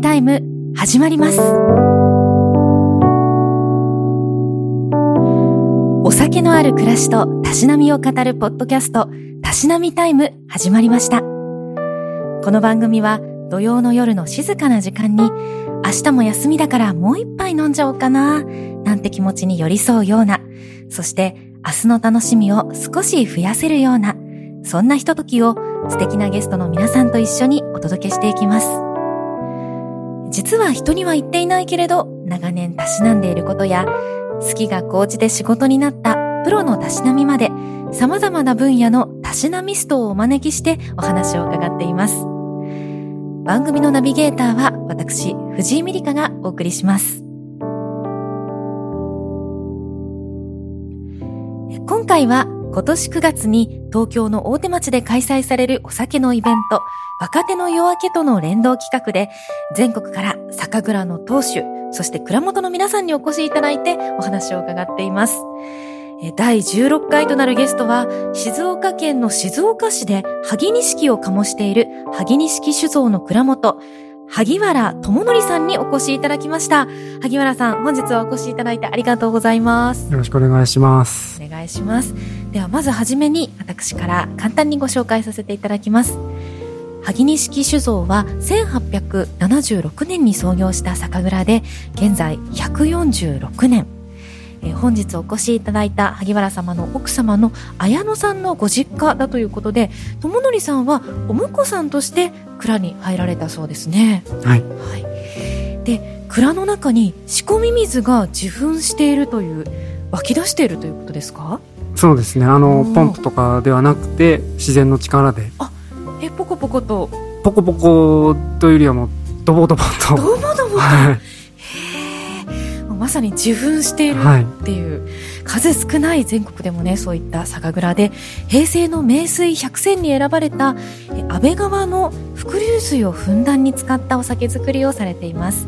リータイム始まります。お酒のある暮らしとたしなみを語るポッドキャスト、たしなみタイム始まりました。この番組は土曜の夜の静かな時間に、明日も休みだからもう一杯飲んじゃおうかななんて気持ちに寄り添うような、そして明日の楽しみを少し増やせるような、そんなひとときを素敵なゲストの皆さんと一緒にお届けしていきます。実は人には言っていないけれど、長年たしなんでいることや、好きが高じて仕事になったプロのたしなみまで、様々な分野のたしなミストをお招きしてお話を伺っています。番組のナビゲーターは私、藤井美里香がお送りします。今回は今年9月に東京の大手町で開催されるお酒のイベント、若手の夜明けとの連動企画で、全国から酒蔵の当主、そして蔵元の皆さんにお越しいただいてお話を伺っています。第16回となるゲストは、静岡県の静岡市で萩錦を醸している萩錦酒造の蔵元、萩原智則さんにお越しいただきました。萩原さん、本日はお越しいただいてありがとうございます。よろしくお願いします。お願いします。ではまずはじめに私から簡単にご紹介させていただきます。萩錦酒造は1876年に創業した酒蔵で、現在146年。本日お越しいただいた萩原様の奥様の綾乃さんのご実家だということで、智則さんはお婿さんとして蔵に入られたそうですね。はい、はい、で、蔵の中に仕込み水が自噴しているという、湧き出しているということですか？そうですね、ポンプとかではなくて自然の力で、ポコポコと、ポコポコというよりはもうドボドボと、ドボドボと、はい、まさに自噴しているっていう、はい、数少ない全国でもね、そういった酒蔵で、平成の名水百選に選ばれた安倍川の伏流水をふんだんに使ったお酒作りをされています。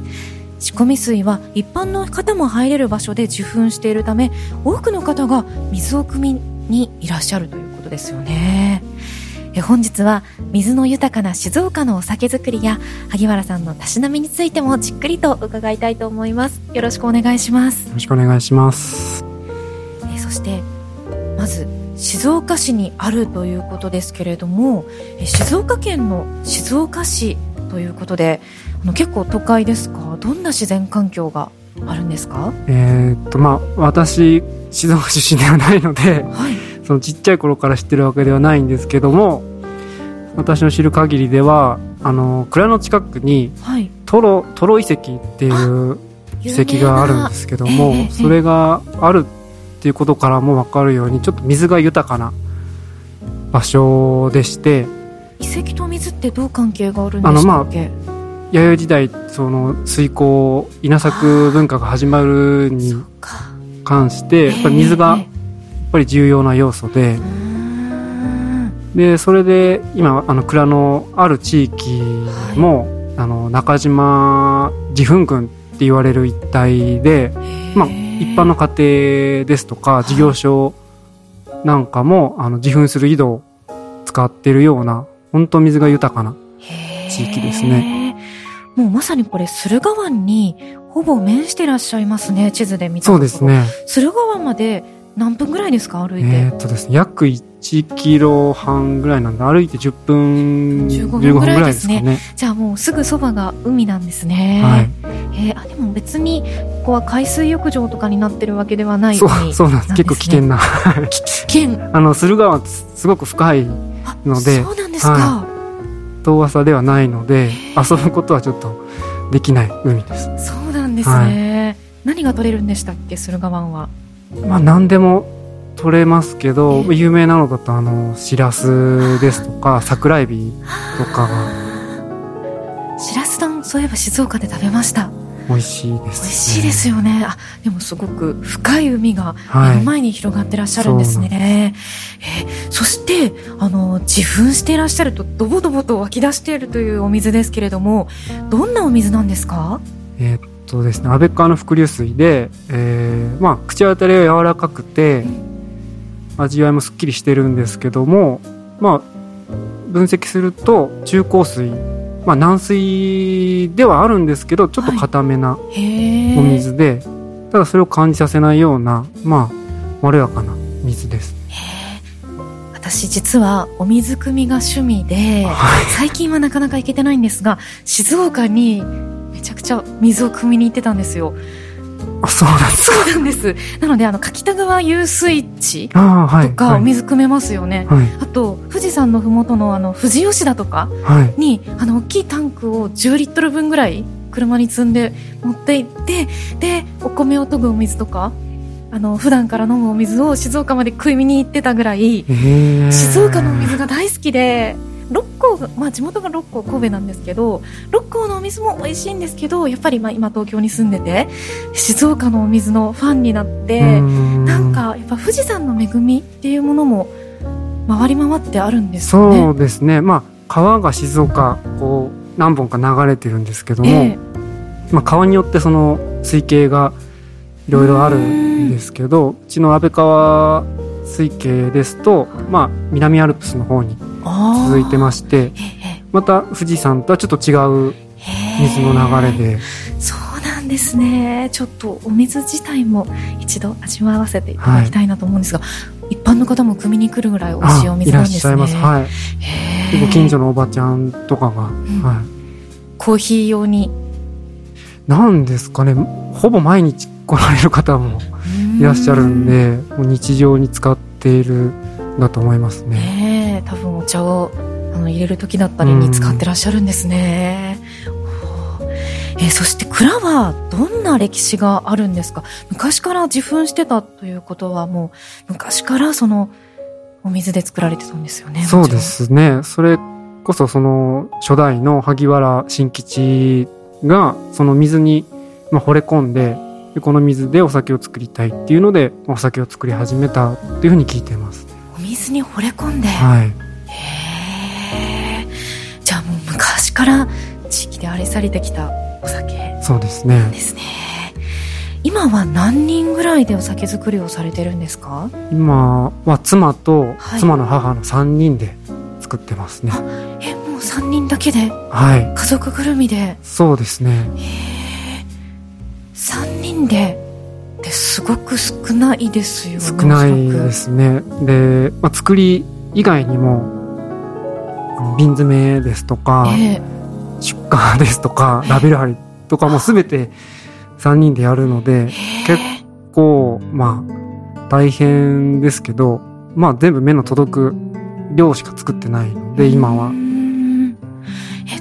仕込み水は一般の方も入れる場所で受粉しているため、多くの方が水を汲みにいらっしゃるということですよね。本日は水の豊かな静岡のお酒作りや、萩原さんのたしなみについてもじっくりと伺いたいと思います。よろしくお願いします。よろしくお願いします。そしてまず静岡市にあるということですけれども、静岡県の静岡市ということで、結構都会ですか？どんな自然環境があるんですか？私静岡出身ではないので、はい、そのちっちゃい頃から知ってるわけではないんですけども、私の知る限りでは蔵の近くに、はい、トロ遺跡っていう遺跡があるんですけども、それがあるっていうことからも分かるように、ちょっと水が豊かな場所でして。遺跡と水ってどう関係があるんでしたっけ？弥生時代、その水耕稲作文化が始まるに関して、やっぱり水がやっぱり重要な要素で、でそれで今蔵のある地域も、はい、中島自噴群って言われる一帯で、一般の家庭ですとか事業所なんかも、自噴する井戸を使っているような、本当水が豊かな地域ですね。もうまさにこれ駿河湾にほぼ面してらっしゃいますね。地図で見たところ。そうですね。駿河湾まで何分ぐらいですか？歩いて。ですね、約1キロ半ぐらいなんで、歩いて10分15分ぐらいですね。じゃあもうすぐそばが海なんですね。はい。でも別にここは海水浴場とかになってるわけではない。そうなんです。結構危険な。危険。駿河湾すごく深いので。そうなんですか。はい、遠浅ではないので、遊ぶことはちょっとできない海です。そうなんですね、はい、何が取れるんでしたっけ、駿河湾は？何でも取れますけど、有名なのだとシラスですとか桜エビとかが。シラス丼、そういえば静岡で食べました。美味しいです、ね、美味しいですよね。あ、でもすごく深い海が目の前に広がってらっしゃるんですね、はい、そして自噴していらっしゃると、ドボドボと湧き出しているというお水ですけれども、どんなお水なんですか？ですね、安倍川の伏流水で、口当たりは柔らかくて味わいもすっきりしてるんですけども、分析すると中硬水まあ、軟水ではあるんですけどちょっと固めなお水で、はい、ただそれを感じさせないような、まあ、まろやかな水です。私実はお水汲みが趣味で、はい、最近はなかなか行けてないんですが静岡にめちゃくちゃ水を汲みに行ってたんですよ。あ、そうなんですか。そうなんです。なので柿田川遊水地とかお水汲めますよね。 はい、あと富士山のふもとの富士吉田とかに、はい、大きいタンクを10リットル分ぐらい車に積んで持って行って、でお米を研ぐお水とか普段から飲むお水を静岡まで食いに行ってたぐらい、静岡のお水が大好きで、六甲、まあ、地元が六甲神戸なんですけど、六甲のお水も美味しいんですけど、やっぱりまあ今東京に住んでて静岡のお水のファンになって、なんかやっぱ富士山の恵みっていうものも回り回ってあるんですよね。そうですね、まあ、川が静岡こう何本か流れてるんですけども、まあ、川によってその水系がいろいろあるんですけど、うちの安倍川水系ですと、まあ、南アルプスの方に続いてまして、また富士山とはちょっと違う水の流れで。そうなんですね。ちょっとお水自体も一度味わわせていただきたいなと思うんですが、はい、一般の方も汲みに来るぐらい美味しいお水なんですね。いらっしゃいます、はい、結構近所のおばちゃんとかが、うんはい、コーヒー用になんですかね、ほぼ毎日来られる方もいらっしゃるんで、もう日常に使っているんだと思いますね。多分お茶を入れる時だったりに使ってらっしゃるんですね。そして蔵はどんな歴史があるんですか。昔から自噴してたということはもう昔からそのお水で作られてたんですよね。そうですね。それこそその初代の萩原新吉がその水に惚れ込んで、この水でお酒を作りたいっていうのでお酒を作り始めたっていうふうに聞いてます。お水に惚れ込んで、はい、じゃあもう昔から地域で愛されてきたお酒なんですね。そうですね。ですね。今は何人ぐらいでお酒作りをされてるんですか。今は妻と妻の母の3人で作ってますね、はい、もう3人だけで、はい、家族ぐるみで。そうですね。3人ですごく少ないですよね。少ないですね。で、まあ、作り以外にも瓶詰めですとか、出荷ですとかラベル貼りとかも全て3人でやるので、結構まあ大変ですけど、まあ、全部目の届く量しか作ってないので今は。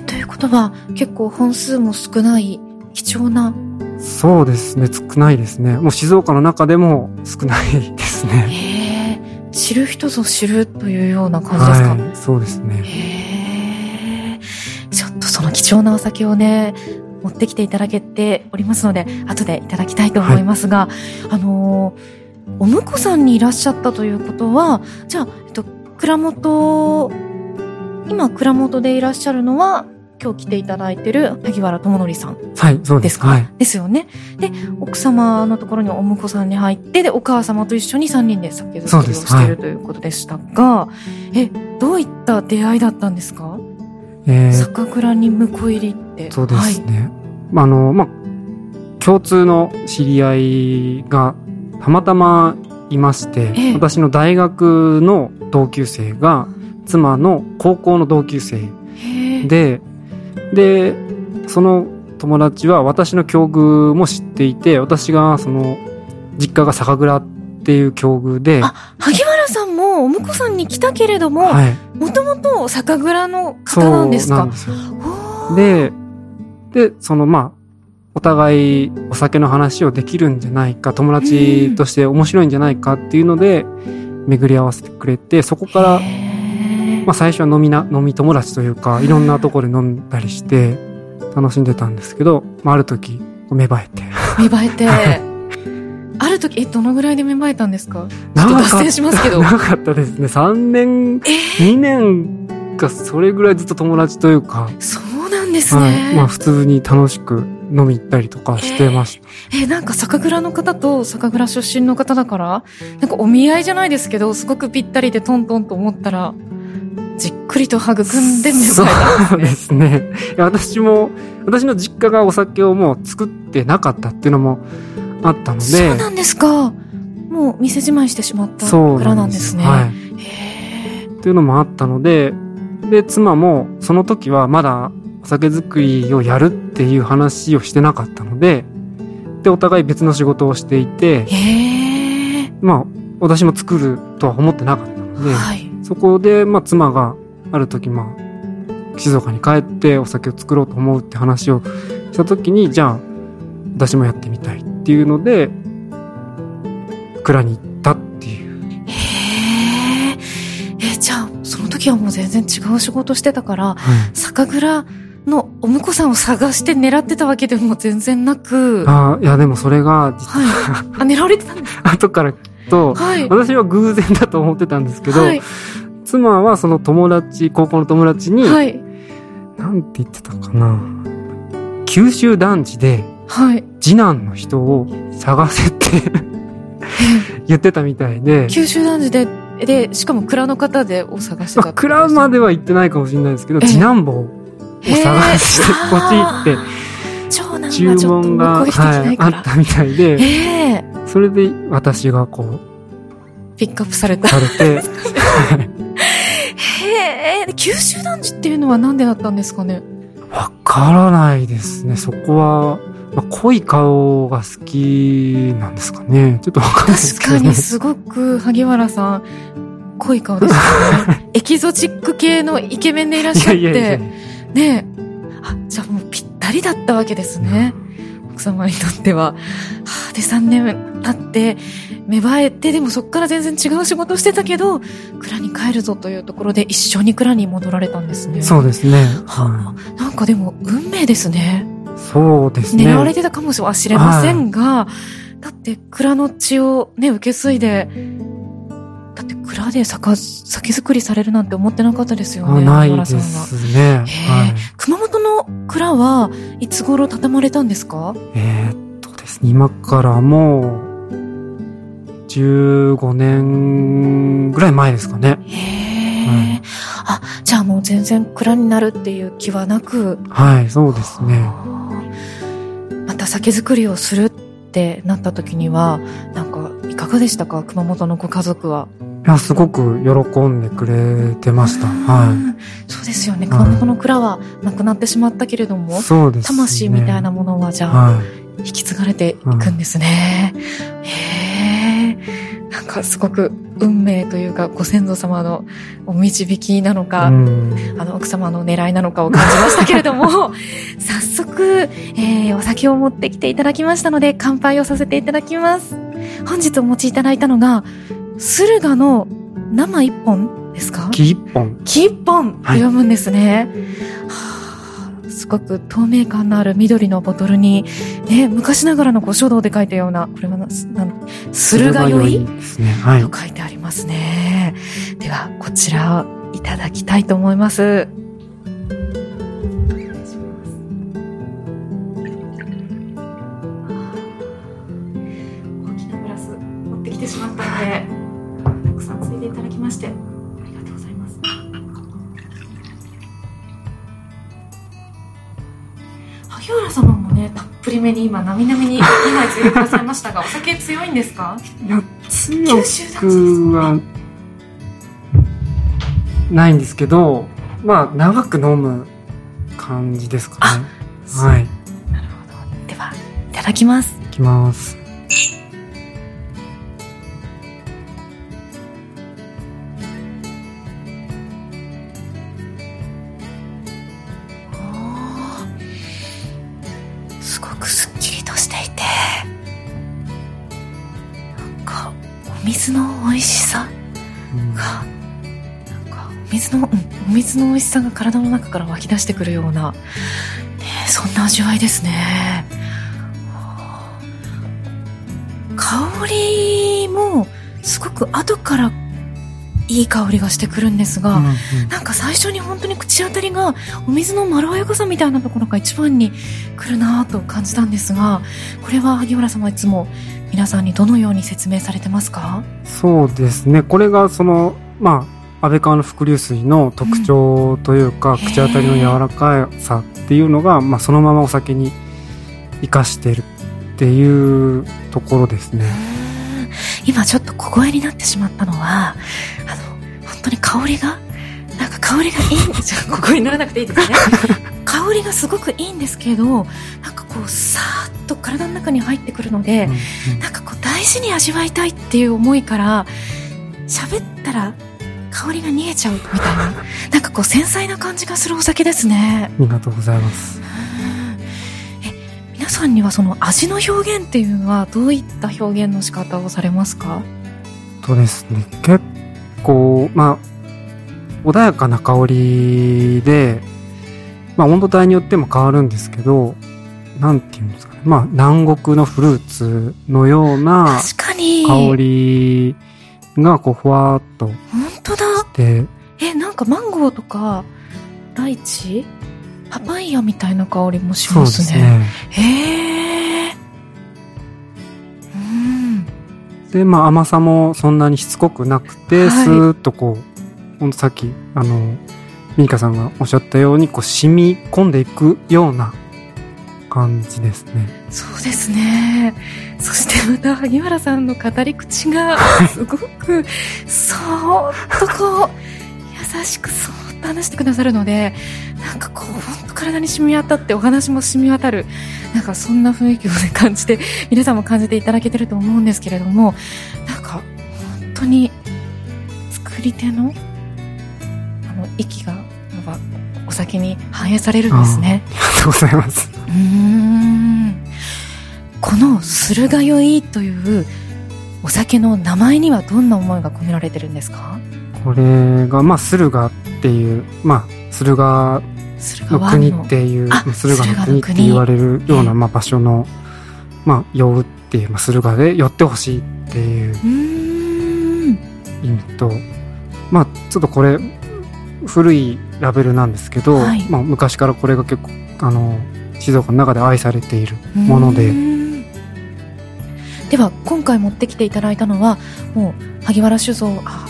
ということは結構本数も少ない貴重な。そうですね、少ないですね。もう静岡の中でも少ないですね。知る人ぞ知るというような感じですかね、はい、そうですね。ちょっとその貴重なお酒をね持ってきていただけておりますので後でいただきたいと思いますが、はい、お婿さんにいらっしゃったということは、じゃあ、蔵元、今蔵元でいらっしゃるのは今日来ていただいている萩原智則さんですか、はい、そうです、はい、ですよね。で奥様のところにお婿さんに入って、でお母様と一緒に3人で酒造りをしているということでしたが、はい、どういった出会いだったんですか。酒蔵に婿入りって。そうですね、はい、まあ、共通の知り合いがたまたまいまして、私の大学の同級生が妻の高校の同級生でその友達は私の境遇も知っていて、私がその実家が酒蔵っていう境遇で、あ、萩原さんもお婿さんに来たけれども、もともと酒蔵の方なんですか。そうなんですよ。でそのまあお互いお酒の話をできるんじゃないか、友達として面白いんじゃないかっていうので巡り合わせてくれて、そこからまあ、最初は飲み友達というかいろんなところで飲んだりして楽しんでたんですけど、まあ、ある時芽生えてある時どのぐらいで芽生えたんですか。ちょっと脱線しますけど。なかったですね。3年、2年かそれぐらいずっと友達というか。そうなんですね、はい、まあ、普通に楽しく飲み行ったりとかしてました。なんか酒蔵の方と酒蔵出身の方だからなんかお見合いじゃないですけどすごくぴったりでトントンと思ったらじっくりと育んで芽生えたんですね。そうですね。私の実家がお酒をもう作ってなかったっていうのもあったので。そうなんですか。もう店じまいしてしまった蔵なんですね。はい。っていうのもあったので、で妻もその時はまだお酒作りをやるっていう話をしてなかったので、でお互い別の仕事をしていて、まあ私も作るとは思ってなかったので、はい、そこでまあ妻がある時まあ静岡に帰ってお酒を作ろうと思うって話をした時に、じゃあ私もやってみたいっていうので蔵に行ったっていう。じゃあその時はもう全然違う仕事してたから、はい、酒蔵のお婿さんを探して狙ってたわけでも全然なく。いやでもそれが実は、はい、狙われてたんですか。後からと、はい、私は偶然だと思ってたんですけど、はい、妻はその高校の友達に、はい、なんて言ってたかな、九州男児で、はい、次男の人を探せって言ってたみたいで、九州男児でしかも蔵の方でを探してた、まあ、蔵までは行ってないかもしれないですけど、次男坊を探してこっち行って注文が、はい、あったみたいで、それで私がこうピックアップされて九州男児っていうのはなんでだったんですかね。わからないですね。そこは、まあ、濃い顔が好きなんですかね。ちょっとわかんないですけど、ね、確かにすごく萩原さん濃い顔ですよね。エキゾチック系のイケメンでいらっしゃって。ねえ、じゃあもうぴったりだったわけですね、奥様にとっては。で3年経って芽生えて、でもそこから全然違う仕事してたけど蔵に帰るぞというところで一緒に蔵に戻られたんですね。そうですね、はい、なんかでも運命ですね。そうですね、狙われてたかもしれませんが、はい、だって蔵の血を、ね、受け継いで、だって蔵で酒造りされるなんて思ってなかったですよね。ないですね、はい、熊本の蔵はいつ頃畳まれたんですか。ですね、今からもう15年ぐらい前ですかね。はい、じゃあもう全然蔵になるっていう気はなく。はい、そうですね。また酒造りをするってなった時にはなんかいかがでしたか、熊本のご家族は。いや、すごく喜んでくれてました。はい。そうですよね。熊本の蔵はなくなってしまったけれども、はい、そうですね、魂みたいなものはじゃあ、はい、引き継がれていくんですね、なんかすごく運命というかご先祖様のお導きなのか、奥様の狙いなのかを感じましたけれども早速、お酒を持ってきていただきましたので乾杯をさせていただきます。本日お持ちいただいたのが駿河の生一本ですか。木一本と読むんですね、はい。すごく透明感のある緑のボトルに、ね、昔ながらの書道で書いたような、これは駿河酔いですね、はい、と書いてありますね。ではこちらをいただきたいと思います。大きなグラス持ってきてしまったのでたくさんついでいただきまして、萩原様もね、たっぷりめに今なみなみに2杯ついてくださいましたがお酒強いんですか。いや、強くはないんですけど、まあ長く飲む感じですかね。はい、なるほど。ではいただきます。いきます。水の美味しさが体の中から湧き出してくるような、ね、そんな味わいですね。香りもすごく後からいい香りがしてくるんですが、なんか最初に本当に口当たりがお水のまろやかさみたいなところが一番に来るなと感じたんですが、これは萩原様いつも皆さんにどのように説明されてますか。そうですね、これがそのまあ安倍川の伏流水の特徴というか、うん、口当たりの柔らかさっていうのが、まあ、そのままお酒に生かしてるっていうところですね。今ちょっと小声になってしまったのは本当に香りがなんか香りがいいんですよ。小声にならなくていいですね。香りがすごくいいんですけど、なんかこうさーっと体の中に入ってくるので、うんうん、なんかこう大事に味わいたいっていう思いから喋ったら香りが逃げちゃうみたいななんかこう繊細な感じがするお酒ですね。ありがとうございます。皆さんにはその味の表現っていうのはどういった表現の仕方をされますか？そうですね、結構、まあ、穏やかな香りで、まあ、温度帯によっても変わるんですけど、なんていうんですかね、まあ、南国のフルーツのような香りがこうふわっとして、本当だ。なんかマンゴーとか大地パパイヤみたいな香りもしますね。で、まあ、甘さもそんなにしつこくなくて、はい、スーッとこう、ほんとさっきミニカさんがおっしゃったようにこう染み込んでいくような感じですね。そうですね。そしてまた萩原さんの語り口がすごくそーっとこう優しくそーっと話してくださるので、なんかこう本当体に染み渡ってお話も染み渡る、なんかそんな雰囲気を、ね、感じて、皆さんも感じていただけてると思うんですけれども、なんか本当に作り手の息がお酒に反映されるんですね。ありがとうございます。この駿河酔というお酒の名前にはどんな思いが込められてるんですか？これが、まあ、駿河っていう、まあ、駿河の国っていう駿河の国って言われるような、まあ、場所の、まあ、酔うっていう、まあ、駿河で酔ってほしいっていう意味と、まあ、ちょっとこれ古いラベルなんですけど、はい、まあ、昔からこれが結構静岡の中で愛されているもので、では今回持ってきていただいたのはもう萩原酒造、あ、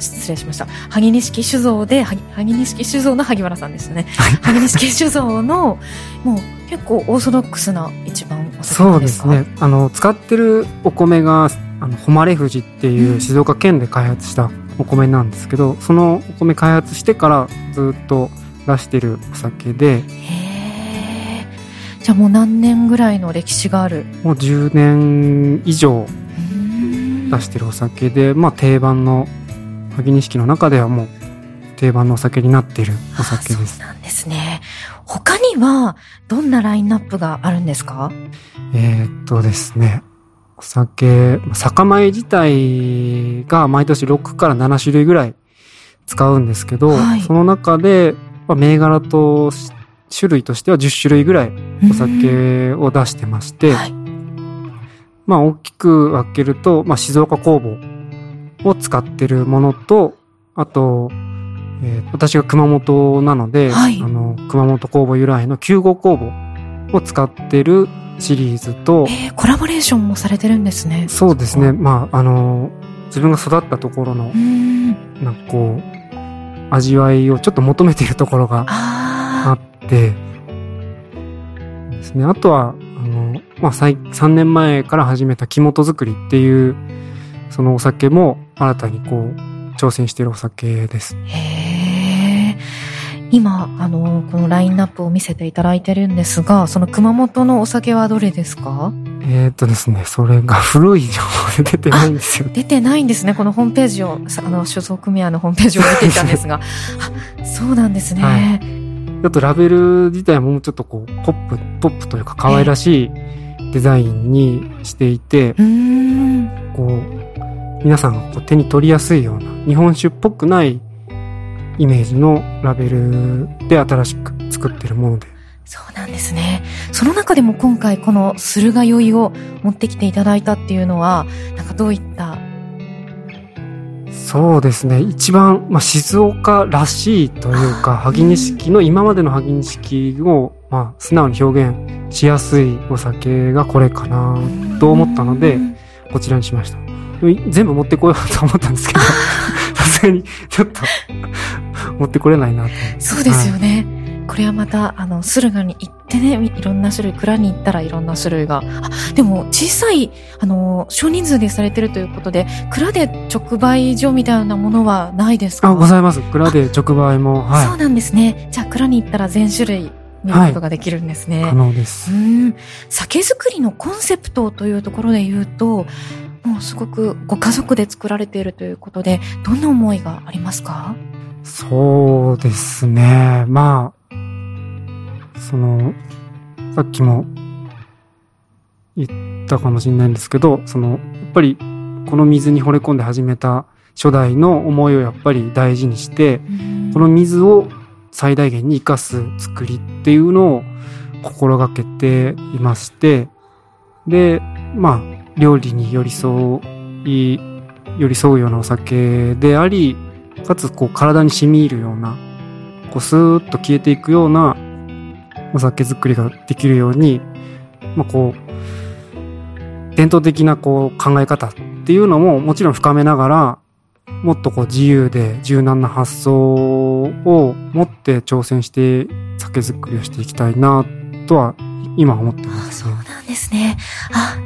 失礼しました、萩錦酒造で、萩錦酒造の萩原さんですね。萩錦酒造のもう結構オーソドックスな一番お酒なんですか？そうですね、使ってるお米が誉富士っていう静岡県で開発したお米なんですけど、そのお米開発してからずっと出してるお酒で。へー、じゃあもう何年ぐらいの歴史がある？もう10年以上出してるお酒で、まあ、定番の萩錦の中ではもう定番のお酒になっているお酒です。そうなんですね。他にはどんなラインナップがあるんですか？ですね、お酒、酒米自体が毎年6から7種類ぐらい使うんですけど、はい、その中で、まあ、銘柄と種類としては10種類ぐらいお酒を出してまして、はい、まあ、大きく分けると、まあ、静岡酵母を使ってるものと、あと、私が熊本なので、はい、熊本酵母由来の9号酵母を使ってるシリーズと、コラボレーションもされてるんですね。そうですね、まあ、自分が育ったところのなんかこう味わいをちょっと求めているところがあってですね。あとはまあ、3年前から始めた木本作りっていうそのお酒も新たにこう挑戦しているお酒です。今このラインナップを見せていただいてるんですが、その熊本のお酒はどれですか？ですね、それが古い情報で出てないんですよ。出てないんですね。このホームページを酒造組合のホームページを見ていたんですがあ、そうなんですね、はい、ちょっとラベル自体もちょっとこうポップというか可愛らしいデザインにしていて、こう皆さんがこう手に取りやすいような日本酒っぽくないイメージのラベルで新しく作ってるもので。そうなんですね。その中でも今回この駿河酔を持ってきていただいたっていうのはなんかどういった？そうですね、一番、まあ、静岡らしいというか、萩錦の今までの萩錦を、まあ、素直に表現しやすいお酒がこれかなと思ったのでこちらにしました。全部持ってこようと思ったんですけどさすがにちょっと持ってこれないなと。そうですよね、はい、これはまた駿河に行ってね、いろんな種類、蔵に行ったらいろんな種類が、でも小さい少人数でされてるということで、蔵で直売所みたいなものはないですか？ございます。蔵で直売も、はい、そうなんですね。じゃあ蔵に行ったら全種類見ることができるんですね、はい、可能です。酒造りのコンセプトというところで言うと、もうすごくご家族で作られているということで、どんな思いがありますか？そうですね、まあさっきも言ったかもしれないんですけど、やっぱりこの水に惚れ込んで始めた初代の思いをやっぱり大事にして、この水を最大限に生かす作りっていうのを心がけていまして、でまあ料理に寄り添うようなお酒であり、かつ体に染み入るような、スーッと消えていくようなお酒作りができるように、伝統的な考え方っていうのももちろん深めながら、もっと自由で柔軟な発想を持って挑戦して酒作りをしていきたいなとは今思ってますね。そうなんですね。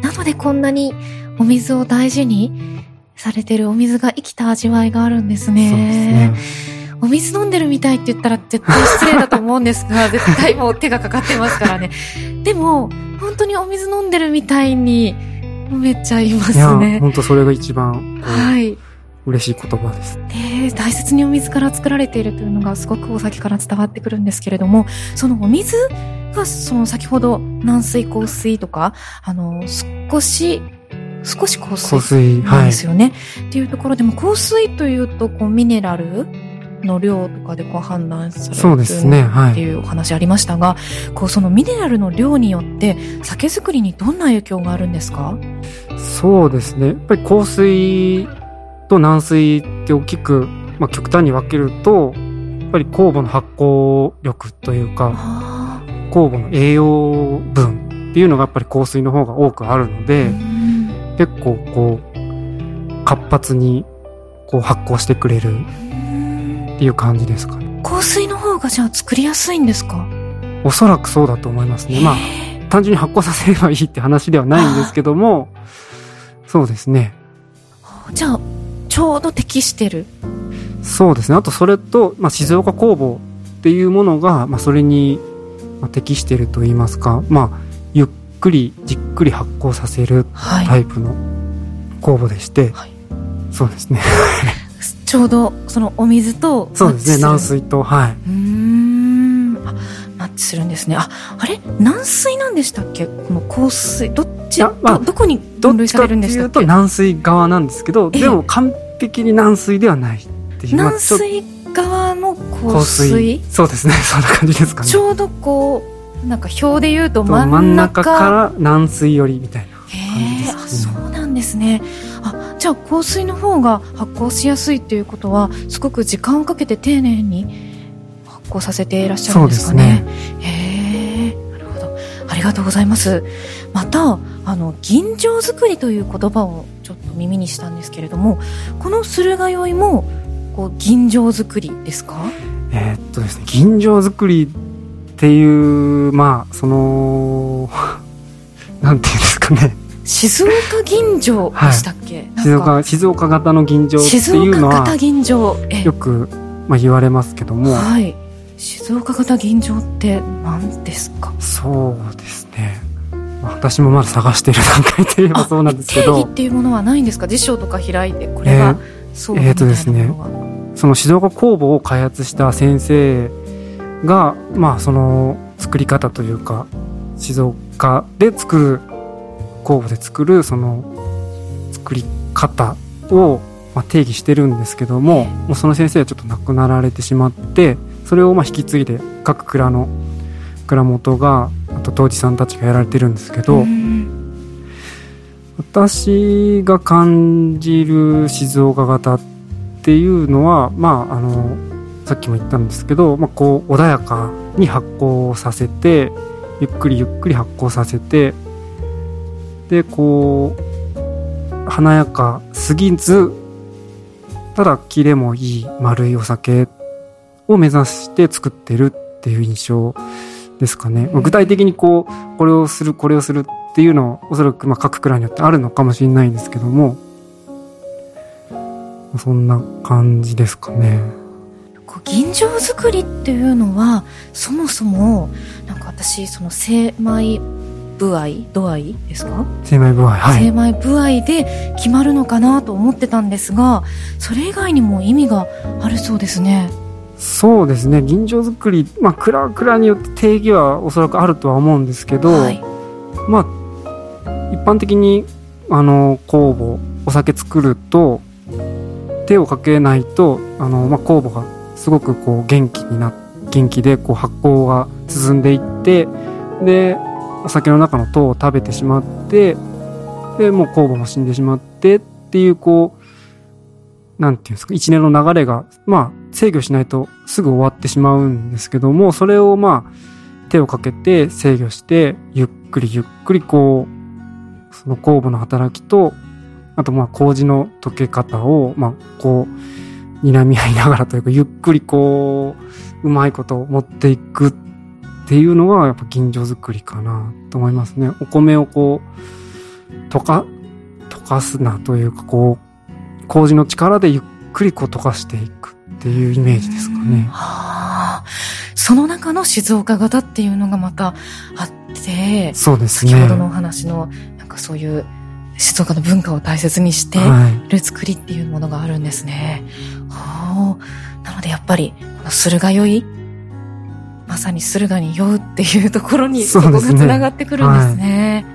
なのでこんなにお水を大事にされてる、お水が生きた味わいがあるんですね。そうですね。お水飲んでるみたいって言ったら絶対失礼だと思うんですが絶対もう手がかかってますからね。でも本当にお水飲んでるみたいに飲めちゃいますね。いや、本当それが一番、はい、嬉しい言葉ですね。大切にお水から作られているというのがすごくお酒から伝わってくるんですけれども、そのお水が先ほど軟水硬水とか少し硬水なんですよね、はい、っていうところでも、硬水というとミネラルの量とかで判断される、そうですね、はい、っていうお話ありましたが、そのミネラルの量によって酒造りにどんな影響があるんですか？そうですね、やっぱり硬水と軟水って大きく、極端に分けると、やっぱり酵母の発酵力というか酵母の栄養分っていうのがやっぱり硬水の方が多くあるので、結構活発に発酵してくれるっていう感じですかね。硬水の方がじゃあ作りやすいんですか？おそらくそうだと思いますね。単純に発酵させればいいって話ではないんですけども、そうですね。じゃあちょうど適してる。そうですね。あとそれと、静岡酵母っていうものが、それに適していると言いますか、ゆっくりじっくり発酵させるタイプの酵母でして、はい、そうですねちょうどお水と、そうですね、軟水と、はい、マッチするんですね。あれ軟水なんでしたっけ？この硬水どっち、どこに分類されるんでしたっけ？どっちかというと軟水側なんですけど、でも完璧に軟水ではないっていう、軟水側の硬水そうですね、そんな感じですかね。ちょうどなんか表で言うと真ん中から軟水寄りみたいな感じですね。そうなんですね。じゃあ硬水の方が発酵しやすいということは、すごく時間をかけて丁寧に発酵させていらっしゃるんですかね。そうですね。なるほど、ありがとうございます。また吟醸作りという言葉をちょっと耳にしたんですけれども、この駿河酔いも吟醸作りですか？ですね、吟醸作りっていう、なんていうんですかね、静岡吟醸でしたっけ？はい、静岡型の吟醸っていうのはよく、言われますけども、はい、静岡型吟醸って何ですか？そうですね、私もまだ探している段階といえばそうなんですけど、定義っていうものはないんですか？辞書とか開いて、これはそうみたいなのは。静岡酵母を開発した先生が、作り方というか、静岡で作る酵母で作る作り方を、定義してるんですけども、その先生はちょっと亡くなられてしまって、それを引き継いで各蔵の蔵元が、あと杜氏さんたちがやられてるんですけど、私が感じる静岡型ってっていうのは、さっきも言ったんですけど、穏やかに発酵させて、ゆっくり発酵させて、で華やかすぎずただキレもいい丸いお酒を目指して作ってるっていう印象ですかね。具体的にこれをするこれをするっていうのはおそらく各蔵によってあるのかもしれないんですけども、そんな感じですかね。吟醸作りっていうのはそもそもなんか私その精米部合度合いですか、精米部合、はい、精米部合で決まるのかなと思ってたんですが、それ以外にも意味があるそうですね。そうですね、吟醸作り、蔵によって定義はおそらくあるとは思うんですけど、はい、一般的に酵母お酒作ると手をかけないと酵母がすごく元気で発酵が進んでいって、でお酒の中の糖を食べてしまって、でもう酵母も死んでしまってっていうなんていうんですか、一年の流れが制御しないとすぐ終わってしまうんですけども、それを手をかけて制御して、ゆっくりゆっくりその酵母の働きと、あと麹の溶け方を睨み合いながらというか、ゆっくりうまいことを持っていくっていうのはやっぱ吟醸作りかなと思いますね。お米を溶かすなというか麹の力でゆっくり溶かしていくっていうイメージですかね。はあ、その中の静岡型っていうのがまたあって、そうですね、先ほどのお話のなんかそういう静岡の文化を大切にしてる作りっていうものがあるんですね。はい、なのでやっぱりこの駿河酔い、まさに駿河に酔うっていうところにそこがつながってくるんですね。は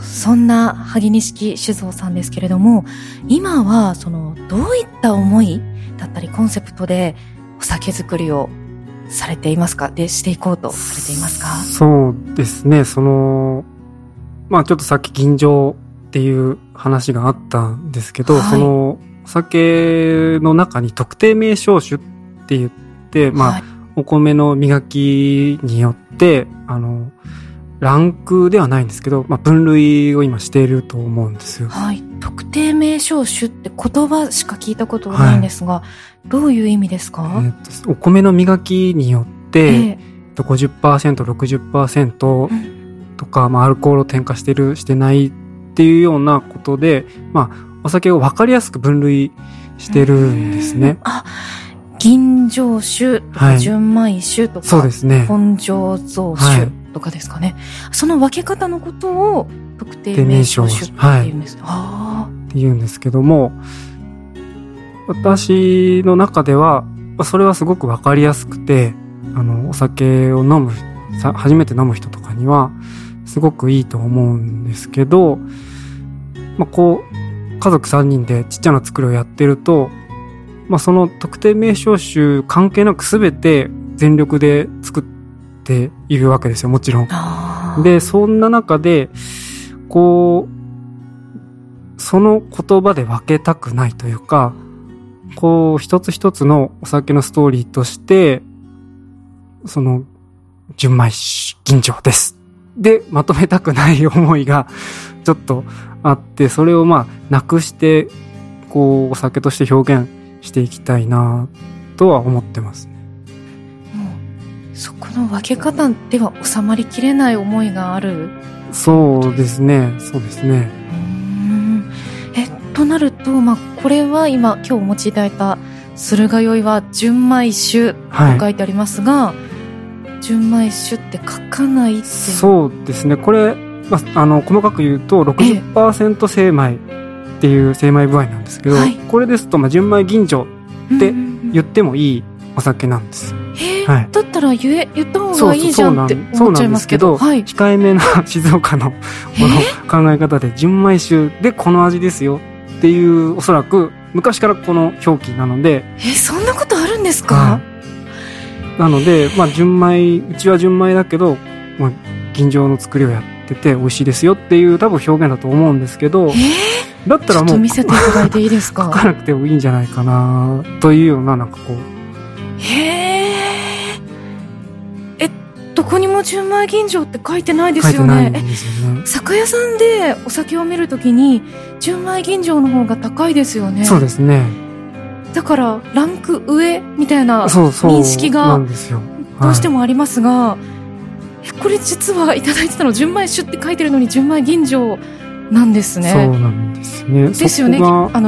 い、そんな萩錦酒造さんですけれども、今はそのどういった思いだったりコンセプトでお酒作りをされていますか、でしていこうとされていますか。そうですね、ちょっとさっき吟醸っていう話があったんですけど、はい、そのお酒の中に特定名称酒って言って、はい、お米の磨きによってランクではないんですけど、分類を今していると思うんですよ。はい、特定名称酒って言葉しか聞いたことがないんですが、はい、どういう意味ですか？お米の磨きによって、50%、60%、うんとかアルコールを添加してるしてないっていうようなことで、お酒を分かりやすく分類してるんですね。吟醸酒とか純米酒とか、本醸造酒とかですかね。その分け方のことを特定名称酒って言うんです、って言うんですけども、私の中ではそれはすごく分かりやすくて、お酒を初めて飲む人とかにはすごくいいと思うんですけど、家族3人でちっちゃな作りをやってると、その特定名称酒関係なく全て全力で作っているわけですよ、もちろん。で、そんな中でその言葉で分けたくないというか、一つ一つのお酒のストーリーとして、その純米吟醸ですでまとめたくない思いがちょっとあって、それをなくしてお酒として表現していきたいなとは思ってますね。もうそこの分け方では収まりきれない思いがある。そうですね。となると、これは今日お持ちいただいた駿河酔いは純米酒と書いてありますが、純米酒って書かないって。そうですね、これ、細かく言うと 60% 精米っていう精米部合なんですけど、これですと純米吟醸って言ってもいいお酒なんです。だったら言った方がいいじゃんって思っちゃいますけど、控えめな静岡の考え方で、純米酒でこの味ですよっていう、おそらく昔からこの表記なので。そんなことあるんですか？なので、純米、うちは純米だけど、吟醸の作りをやってて美味しいですよっていう多分表現だと思うんですけど、だったらもう見せていただいていいですか？書かなくてもいいんじゃないかなというような、どこにも純米吟醸って書いてないですよね。酒屋さんでお酒を見るときに純米吟醸の方が高いですよね。そうですね。だからランク上みたいな認識がどうしてもありますが、これ実はいただいてたの純米酒って書いてるのに純米吟醸なんですね。そうなんですね。ですよね。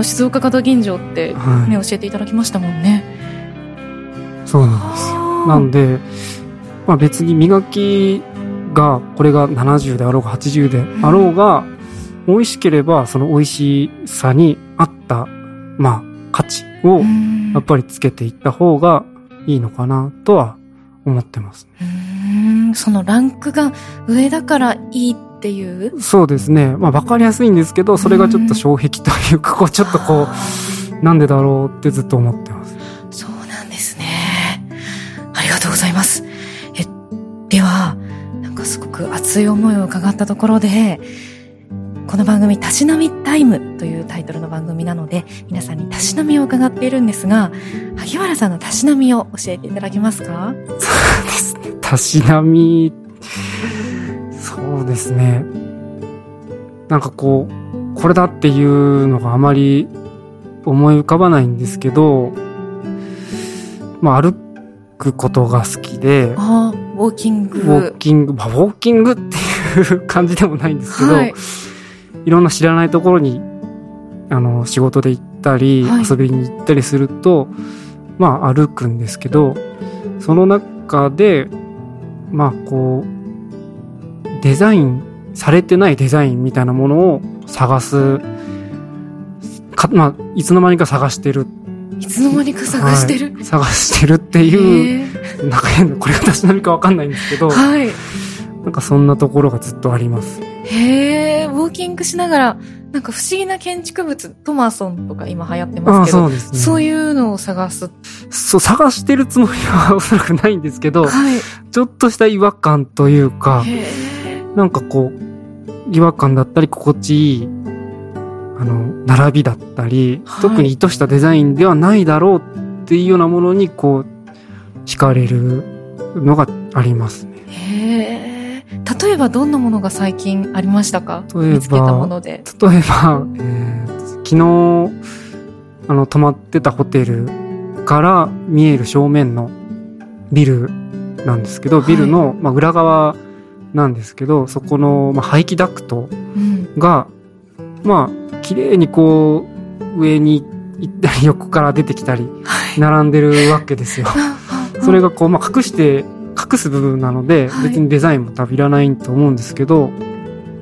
静岡型吟醸って、ね、はい、教えていただきましたもんね。そうなんですよ。なんで、まあ、別に磨きがこれが70であろうが80であろうが、うん、美味しければその美味しさに合った、まあ、価値をやっぱりつけていった方がいいのかなとは思ってます、ね。そのランクが上だからいいっていう。そうですね、まあ、分かりやすいんですけど、それがちょっと障壁というか、こうちょっとこうなんでだろうってずっと思ってます。そうなんですね。ありがとうございます。ではなんかすごく熱い思いを伺ったところで、この番組たしなみタイムというタイトルの番組なので、皆さんにたしなみを伺っているんですが、萩原さんのたしなみを教えていただけますか？そうですね、たしなみ、そうですね、なんかこうこれだっていうのがあまり思い浮かばないんですけど、まあ、歩くことが好きで、ウォーキングっていう感じでもないんですけど、はい、いろんな知らないところに仕事で行ったり、はい、遊びに行ったりすると、まあ、歩くんですけど、その中で、まあ、こうデザインされてないデザインみたいなものを探すか、まあ、いつの間にか探してる、はい、探してるっていう、なんか変な、これが私何か分かんないんですけど、はい、なんかそんなところがずっとあります。へー、ウォーキングしながら、なんか不思議な建築物、トマソンとか今流行ってますけど、ね、そういうのを探す。そう、探してるつもりはおそらくないんですけど、はい、ちょっとした違和感というか、なんかこう違和感だったり、心地いい並びだったり、はい、特に意図したデザインではないだろうっていうようなものにこう惹かれるのがありますね。へー、例えばどんなものが最近ありましたか？見つけたもので。例えば、昨日泊まってたホテルから見える正面のビルなんですけど、ビルの、はい、まあ、裏側なんですけど、そこの、まあ、排気ダクトが、うん、まあ綺麗にこう上に行ったり横から出てきたり並んでるわけですよ。はい、それがこう、まあ、隠す部分なので、別にデザインも多分いらないと思うんですけど、はい、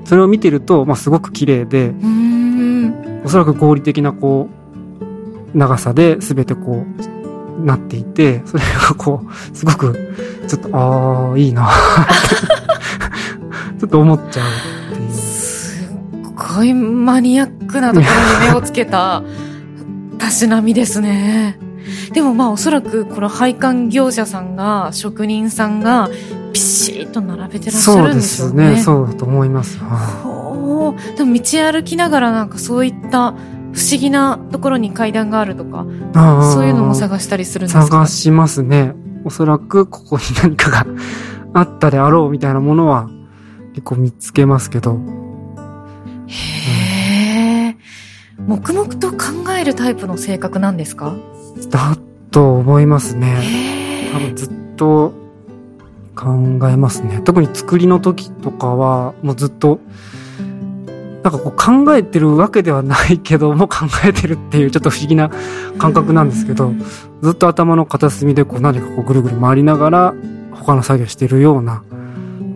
それを見てると、まあ、すごく綺麗で、おそらく合理的なこう長さで全てこうなっていて、それがこうすごくちょっといいなちょっと思っちゃうっていう。すっごいマニアックなところに目をつけたたしなみですね。でもまあ、おそらくこれ配管業者さんが、職人さんがピシッと並べてらっしゃるんですよね。そうですね、そうだと思います。ほう、でも道歩きながら、なんかそういった不思議なところに階段があるとか、そういうのも探したりするんですか？探しますね。おそらくここに何かがあったであろうみたいなものは結構見つけますけど。へえ、うん、黙々と考えるタイプの性格なんですか？だと思いますね。多分ずっと考えますね。特に作りの時とかはもうずっとなんかこう考えてるわけではないけども考えてるっていう、ちょっと不思議な感覚なんですけど、ずっと頭の片隅でこう何かこうぐるぐる回りながら他の作業してるような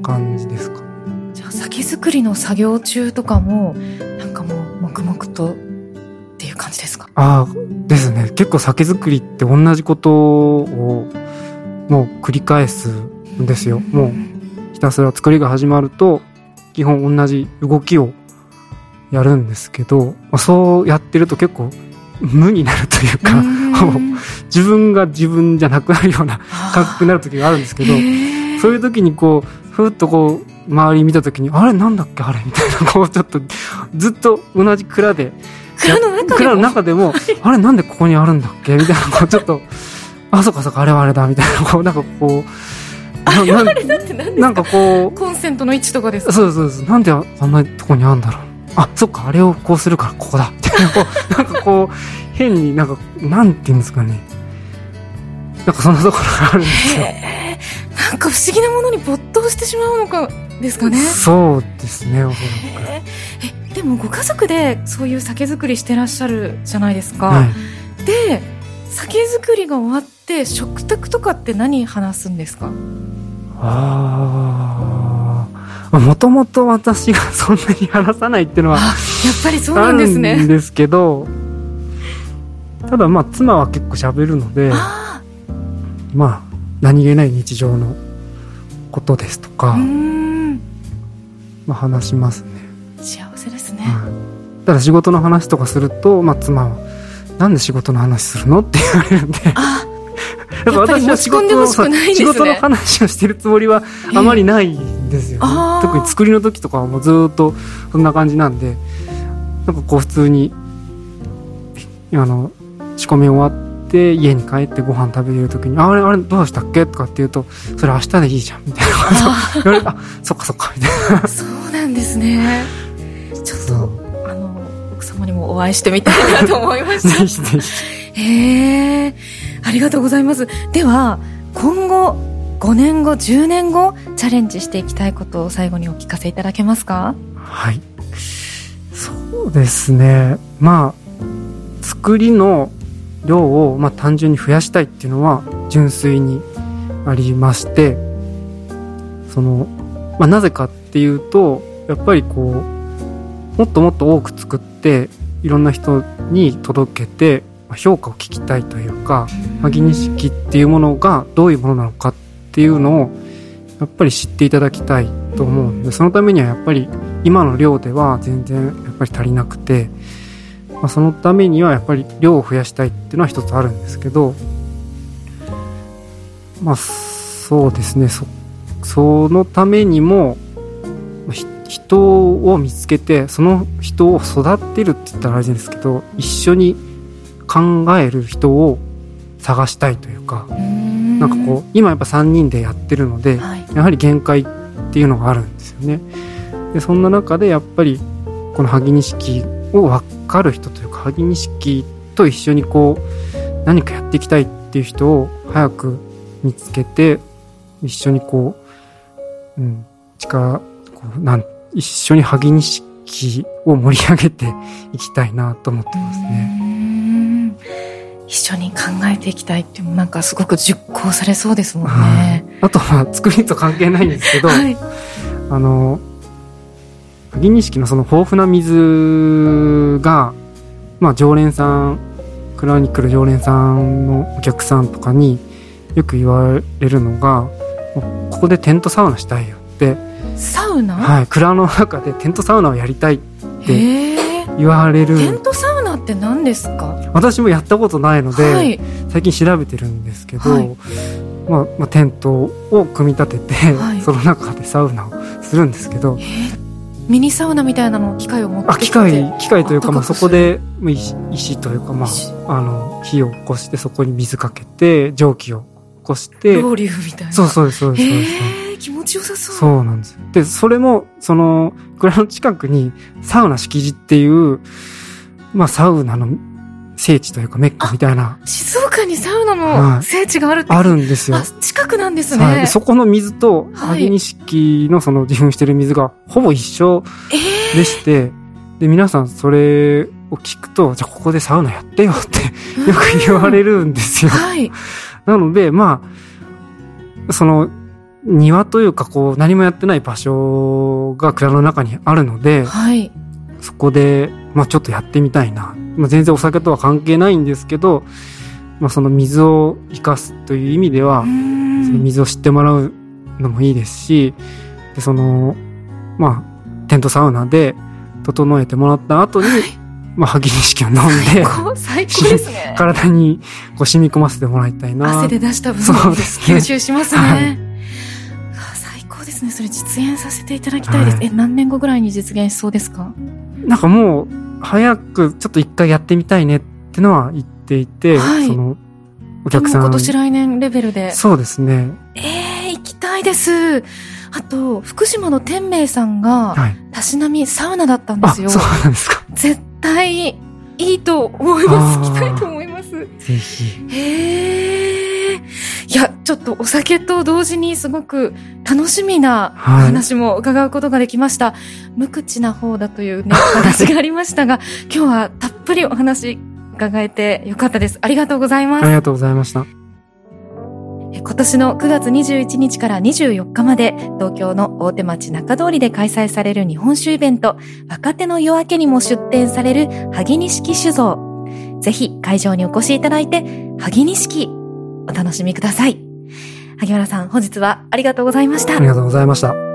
感じですか。じゃあ酒作りの作業中とかもなんかもう黙々とっていう感じですか？ああ、ですね。結構酒造りって同じことをもう繰り返すんですよ。もうひたすら作りが始まると基本同じ動きをやるんですけど、そうやってると結構無になるというか、自分が自分じゃなくなるような感覚になる時があるんですけど、そういう時にこうふっとこう周り見た時に、あれなんだっけあれみたいな、こうちょっとずっと同じ蔵で蔵の中でもあれなんでここにあるんだっけみたいな、こうちょっとあそかそかあれはあれだみたいな、こうなんかこうあれはあれだって何ですか？なんかこうコンセントの位置とかですか？そうそうそう、なんでこんなとこにあるんだろう、あそっかあれをこうするからここだみたいなんかこう変になんていうんですかね、そんなところがあるんですよ。なんか不思議なものに没頭してしまうのかですかね。そうですね、おそらく。でもご家族でそういう酒造りしてらっしゃるじゃないですか、はい、で酒造りが終わって食卓とかって何話すんですか？もともと私がそんなに話さないっていうのはやっぱりそうなんですね。あるんですけど、ただまあ妻は結構喋るので、まあ何気ない日常のことですとか、まあ、話しますね。幸せですね、うん、ただ仕事の話とかすると、妻はなんで仕事の話するのって言われるんで、やっぱり持ち込んでほしくないんですね。仕事の話をしてるつもりはあまりないんですよね、特に作りの時とかはもうずっとそんな感じなんで、こう普通に仕込み終わって家に帰ってご飯食べてる時にあれどうしたっけとかって言うと、それ明日でいいじゃんみたいなこと言われて、そっかそっかみたいな。そうなんですね。ちょっと奥様にもお会いしてみたいなと思いました。ぜひぜひ。ありがとうございます。では今後5年後10年後チャレンジしていきたいことを最後にお聞かせいただけますか？はい、そうですね、作りの量を単純に増やしたいっていうのは純粋にありまして、なぜかっていうと、やっぱりこうもっともっと多く作っていろんな人に届けて評価を聞きたいというか、萩錦っていうものがどういうものなのかっていうのをやっぱり知っていただきたいと思うので、そのためにはやっぱり今の量では全然やっぱり足りなくて、そのためにはやっぱり量を増やしたいっていうのは一つあるんですけど、そうですね、そのためにも人を見つけて、その人を育てるって言ったらあれですけど、一緒に考える人を探したいというか、こう今やっぱ3人でやってるので、やはり限界っていうのがあるんですよね。でそんな中でやっぱりこの萩錦を分かる人というか、萩錦と一緒にこう何かやっていきたいっていう人を早く見つけて、一緒にこう、一緒に萩錦を盛り上げていきたいなと思ってますね。一緒に考えていきたいってもすごく熟考されそうですもんね。あとは作りと関係ないんですけど、はい、萩錦のその豊富な水が、常連さん、蔵に来る常連さんのお客さんとかによく言われるのが、ここでテントサウナしたいよって。サウナ？はい、蔵の中でテントサウナをやりたいって言われる。テントサウナって何ですか？私もやったことないので、最近調べてるんですけど、テントを組み立てて、その中でサウナをするんですけど、ミニサウナみたいなのを機械を持ってきて、機械というか、そこで石というか、火を起こして、そこに水かけて蒸気を起こして、ロウリュみたいな。そうです。気持ちよさそう。そうなんです。で、それもその蔵の近くにサウナ敷地っていう、サウナの聖地というかメッカみたいな。静岡にサウナの聖地があるって、あるんですよ。近くなんですね。はい、そこの水と萩錦のその自噴してる水がほぼ一緒でして、で皆さんそれを聞くと、じゃあここでサウナやってよってよく言われるんですよ。なのでその庭というか、こう何もやってない場所が蔵の中にあるので、そこでちょっとやってみたいな、全然お酒とは関係ないんですけど、その水を生かすという意味では、その水を知ってもらうのもいいですし、でテントサウナで整えてもらった後に、萩錦を飲んで最高ですね。体にこう染み込ませてもらいたいな。汗で出した分、そうですね、吸収しますね。それ実現させていただきたいです。何年後ぐらいに実現しそうですか？もう早くちょっと一回やってみたいねってのは言っていて、そのお客さん、今年来年レベルで。そうですね。行きたいです。あと福島の天明さんがたしなみサウナだったんですよ。そうなんですか。絶対いいと思います。聞きたいと思います。ぜひ。いや、ちょっとお酒と同時にすごく楽しみな話も伺うことができました。無口な方だというね、話がありましたが、今日はたっぷりお話伺えてよかったです。ありがとうございます。ありがとうございました。今年の9月21日から24日まで東京の大手町中通りで開催される日本酒イベント、若手の夜明けにも出展される萩錦酒造。ぜひ会場にお越しいただいて萩錦お楽しみください。萩原さん、本日はありがとうございました。ありがとうございました。